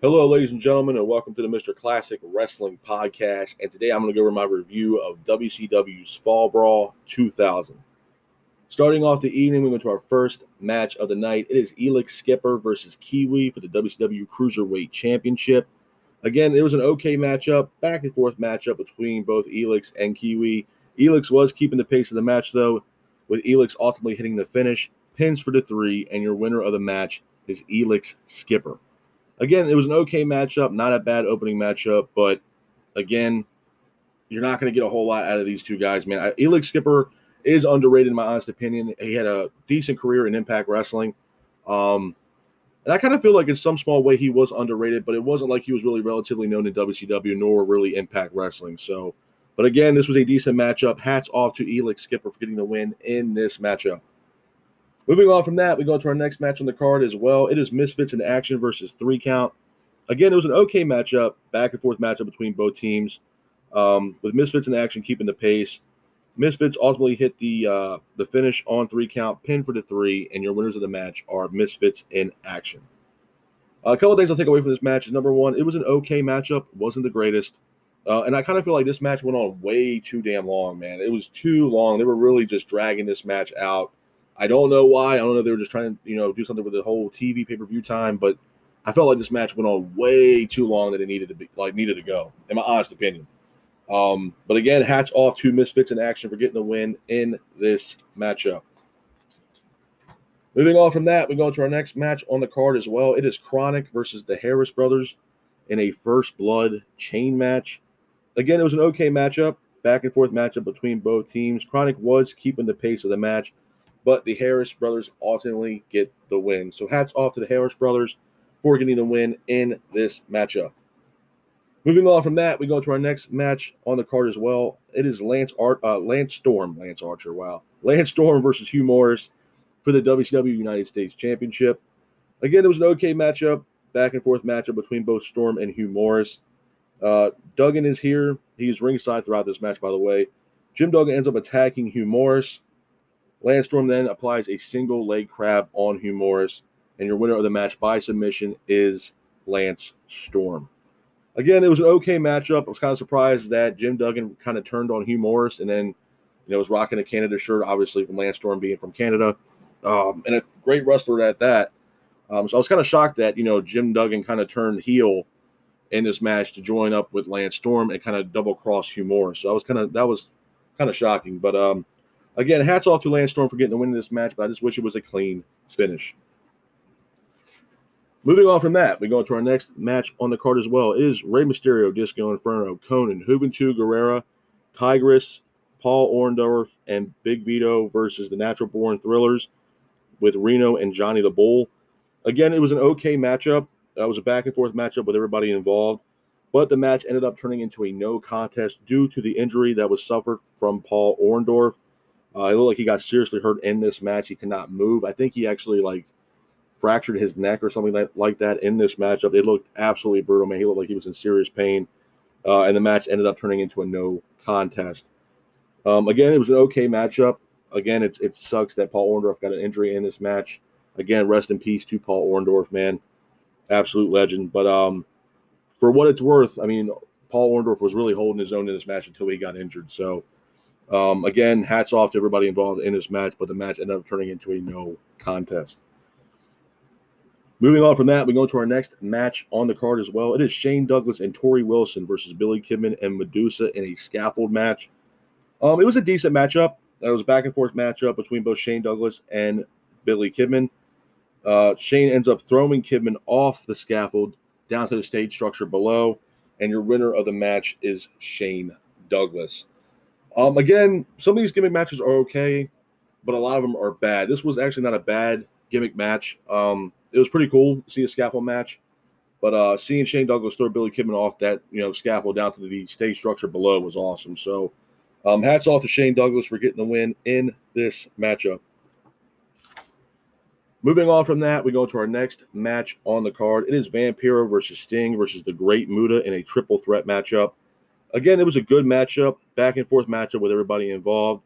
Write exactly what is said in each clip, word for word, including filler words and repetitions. Hello, ladies and gentlemen, and welcome to the Mister Classic Wrestling Podcast. And today I'm going to go over my review of W C W's Fall Brawl two thousand. Starting off the evening, we went to our first match of the night. It is Elix Skipper versus Kiwi for the W C W Cruiserweight Championship. Again, it was an okay matchup, back and forth matchup between both Elix and Kiwi. Elix was keeping the pace of the match, though, with Elix ultimately hitting the finish, pins for the three, and your winner of the match is Elix Skipper. Again, it was an okay matchup, not a bad opening matchup, but again, you're not going to get a whole lot out of these two guys, man. Elix Skipper is underrated, in my honest opinion. He had a decent career in Impact Wrestling, um, and I kind of feel like in some small way he was underrated, but it wasn't like he was really relatively known in W C W nor really Impact Wrestling. So, but again, this was a decent matchup. Hats off to Elix Skipper for getting the win in this matchup. Moving on from that, we go to our next match on the card as well. It is Misfits in Action versus Three Count. Again, it was an okay matchup, back and forth matchup between both teams, um, with Misfits in Action keeping the pace. Misfits ultimately hit the uh, the finish on Three Count, pin for the three, and your winners of the match are Misfits in Action. Uh, a couple of things I'll take away from this match is, number one, it was an okay matchup, wasn't the greatest, uh, and I kind of feel like this match went on way too damn long, man. It was too long. They were really just dragging this match out. I don't know why. I don't know if they were just trying to, you know, do something with the whole T V pay-per-view time, but I felt like this match went on way too long that it needed to be, like, needed to go, in my honest opinion. Um, but again, hats off to Misfits in Action for getting the win in this matchup. Moving on from that, we go to our next match on the card as well. It is Kronik versus the Harris Brothers in a First Blood chain match. Again, it was an okay matchup, back and forth matchup between both teams. Kronik was keeping the pace of the match, but the Harris Brothers ultimately get the win. So hats off to the Harris Brothers for getting the win in this matchup. Moving on from that, we go to our next match on the card as well. It is Lance Ar- uh, Lance Storm, Lance Archer, wow. Lance Storm versus Hugh Morrus for the W C W United States Championship. Again, it was an okay matchup, back and forth matchup between both Storm and Hugh Morrus. Uh, Duggan is here. He's ringside throughout this match, by the way. Jim Duggan ends up attacking Hugh Morrus. Lance Storm then applies a single leg crab on Hugh Morrus, and your winner of the match by submission is Lance Storm. Again, it was an okay matchup. I was kind of surprised that Jim Duggan kind of turned on Hugh Morrus, and then, you know, was rocking a Canada shirt, obviously from Lance Storm being from Canada, um, and a great wrestler at that. Um, so I was kind of shocked that, you know, Jim Duggan kind of turned heel in this match to join up with Lance Storm and kind of double cross Hugh Morrus. So I was kind of that was kind of shocking, but um. Again, hats off to Lance Storm for getting the win in this match, but I just wish it was a clean finish. Moving on from that, we go to our next match on the card as well. It is Rey Mysterio, Disco Inferno, Conan, Juventud, Guerrera, Tygress, Paul Orndorff, and Big Vito versus the Natural Born Thrillers with Reno and Johnny the Bull. Again, it was an okay matchup. That was a back-and-forth matchup with everybody involved, but the match ended up turning into a no contest due to the injury that was suffered from Paul Orndorff. Uh, it looked like he got seriously hurt in this match. He could not move. I think he actually, like, fractured his neck or something like, like that in this matchup. It looked absolutely brutal, man. He looked like he was in serious pain, uh, and the match ended up turning into a no contest. Um, again, it was an okay matchup. Again, it's, it sucks that Paul Orndorff got an injury in this match. Again, rest in peace to Paul Orndorff, man. Absolute legend. But um, for what it's worth, I mean, Paul Orndorff was really holding his own in this match until he got injured, so... Um, again, hats off to everybody involved in this match, but the match ended up turning into a no contest. Moving on from that, we go to our next match on the card as well. It is Shane Douglas and Tori Wilson versus Billy Kidman and Medusa in a scaffold match. Um, it was a decent matchup. It was a back-and-forth matchup between both Shane Douglas and Billy Kidman. Uh, Shane ends up throwing Kidman off the scaffold down to the stage structure below, and your winner of the match is Shane Douglas. Um, again, some of these gimmick matches are okay, but a lot of them are bad. This was actually not a bad gimmick match. Um, it was pretty cool to see a scaffold match, but uh, seeing Shane Douglas throw Billy Kidman off that, you know, scaffold down to the stage structure below was awesome. So um, hats off to Shane Douglas for getting the win in this matchup. Moving on from that, we go to our next match on the card. It is Vampiro versus Sting versus The Great Muta in a triple threat matchup. Again, it was a good matchup, back-and-forth matchup with everybody involved,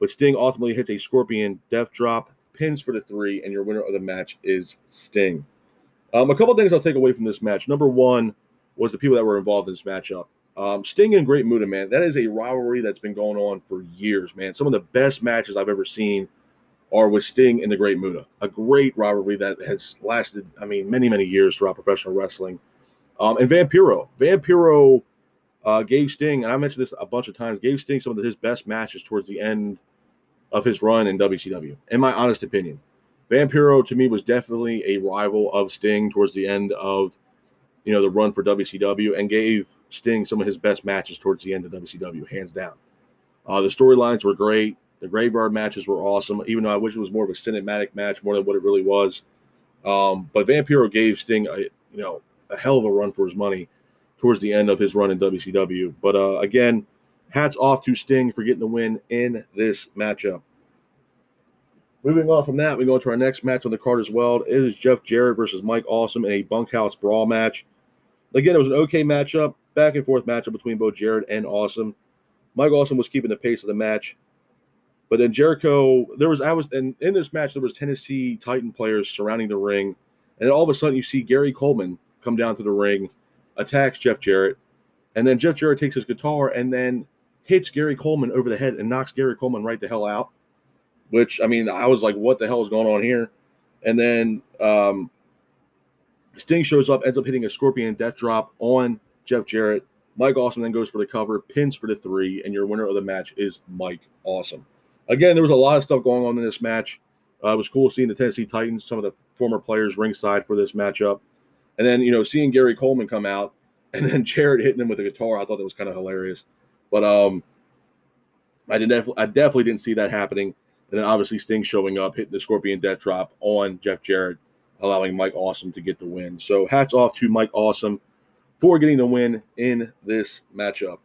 but Sting ultimately hits a Scorpion Death Drop, pins for the three, and your winner of the match is Sting. Um, a couple things I'll take away from this match. Number one was the people that were involved in this matchup. Um, Sting and Great Muta, man, that is a rivalry that's been going on for years, man. Some of the best matches I've ever seen are with Sting and the Great Muta. A great rivalry that has lasted, I mean, many, many years throughout professional wrestling. Um, and Vampiro. Vampiro uh, gave Sting, and I mentioned this a bunch of times, gave Sting some of his best matches towards the end of his run in W C W, in my honest opinion. Vampiro, to me, was definitely a rival of Sting towards the end of, you know, the run for W C W, and gave Sting some of his best matches towards the end of W C W, hands down. Uh, the storylines were great. The graveyard matches were awesome, even though I wish it was more of a cinematic match more than what it really was. Um, but Vampiro gave Sting, a, you know, a hell of a run for his money towards the end of his run in W C W. But, uh, again, hats off to Sting for getting the win in this matchup. Moving on from that, we go to our next match on the card as well. It is Jeff Jarrett versus Mike Awesome in a bunkhouse brawl match. Again, it was an okay matchup, back and forth matchup between both Jarrett and Awesome. Mike Awesome was keeping the pace of the match, but then Jericho, there was I was and in this match there was Tennessee Titan players surrounding the ring, and all of a sudden you see Gary Coleman come down to the ring, attacks Jeff Jarrett, and then Jeff Jarrett takes his guitar and then hits Gary Coleman over the head and knocks Gary Coleman right the hell out. Which, I mean, I was like, what the hell is going on here? And then um, Sting shows up, ends up hitting a Scorpion Death Drop on Jeff Jarrett. Mike Awesome then goes for the cover, pins for the three, and your winner of the match is Mike Awesome. Again, there was a lot of stuff going on in this match. Uh, it was cool seeing the Tennessee Titans, some of the former players ringside for this matchup. And then, you know, seeing Gary Coleman come out and then Jarrett hitting him with a guitar, I thought that was kind of hilarious. But um, I, did def- I definitely didn't see that happening. And then obviously Sting showing up, hitting the Scorpion Death Drop on Jeff Jarrett, allowing Mike Awesome to get the win. So hats off to Mike Awesome for getting the win in this matchup.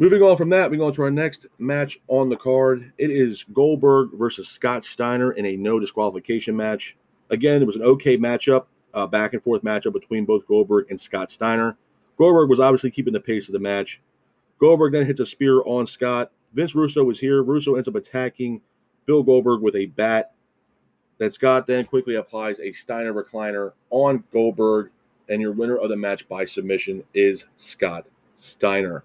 Moving on from that, we go on to our next match on the card. It is Goldberg versus Scott Steiner in a no disqualification match. Again, it was an okay matchup, uh, back and forth matchup between both Goldberg and Scott Steiner. Goldberg was obviously keeping the pace of the match. Goldberg then hits a spear on Scott. Vince Russo was here. Russo ends up attacking Bill Goldberg with a bat. That Scott then quickly applies a Steiner recliner on Goldberg, and your winner of the match by submission is Scott Steiner.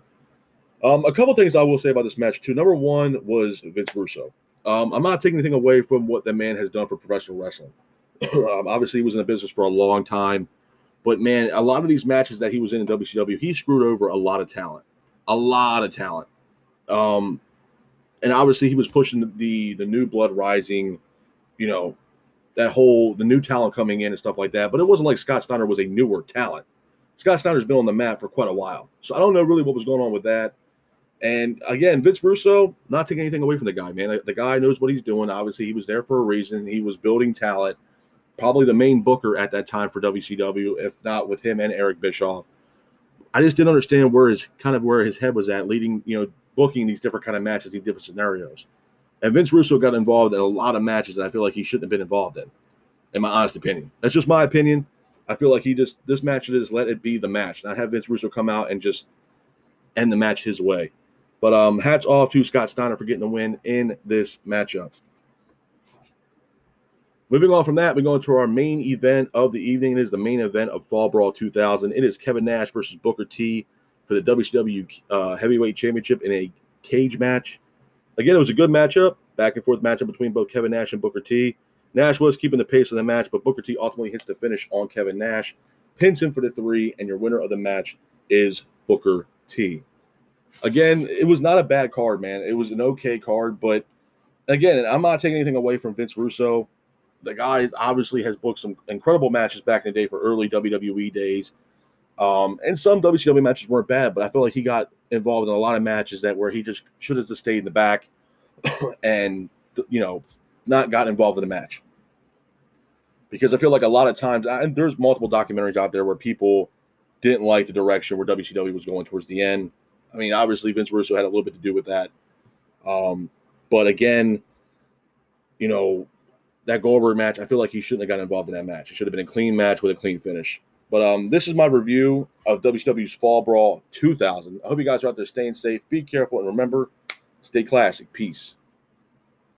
Um, a couple things I will say about this match, too. Number one was Vince Russo. Um, I'm not taking anything away from what the man has done for professional wrestling. um, obviously, he was in the business for a long time. But, man, a lot of these matches that he was in in W C W, he screwed over a lot of talent. A lot of talent. Um, and obviously he was pushing the, the, the new blood rising, you know, that whole, the new talent coming in and stuff like that. But it wasn't like Scott Steiner was a newer talent. Scott Steiner's been on the map for quite a while. So I don't know really what was going on with that. And again, Vince Russo, not taking anything away from the guy, man. The, the guy knows what he's doing. Obviously he was there for a reason. He was building talent, probably the main booker at that time for W C W, if not with him and Eric Bischoff. I just didn't understand where his kind of where his head was at leading, you know, booking these different kind of matches, these different scenarios. And Vince Russo got involved in a lot of matches that I feel like he shouldn't have been involved in, in my honest opinion. That's just my opinion. I feel like he just, this match should just let it be the match, not have Vince Russo come out and just end the match his way. But um, hats off to Scott Steiner for getting the win in this matchup. Moving on from that, we go into our main event of the evening. It is the main event of Fall Brawl two thousand. It is Kevin Nash versus Booker T for the W C W uh, Heavyweight Championship in a cage match. Again, it was a good matchup, back and forth matchup between both Kevin Nash and Booker T. Nash was keeping the pace of the match, but Booker T ultimately hits the finish on Kevin Nash, pins him for the three, and your winner of the match is Booker T. Again, it was not a bad card, man. It was an okay card, but again, I'm not taking anything away from Vince Russo. The guy obviously has booked some incredible matches back in the day for early W W E days. Um, and some W C W matches weren't bad, but I feel like he got involved in a lot of matches that where he just should have just stayed in the back and, you know, not gotten involved in a match. Because I feel like a lot of times, and there's multiple documentaries out there where people didn't like the direction where W C W was going towards the end. I mean, obviously Vince Russo had a little bit to do with that. Um, but again, you know, that Goldberg match, I feel like he shouldn't have gotten involved in that match. It should have been a clean match with a clean finish. But um, this is my review of W C W's Fall Brawl two thousand. I hope you guys are out there staying safe. Be careful. And remember, stay classic. Peace.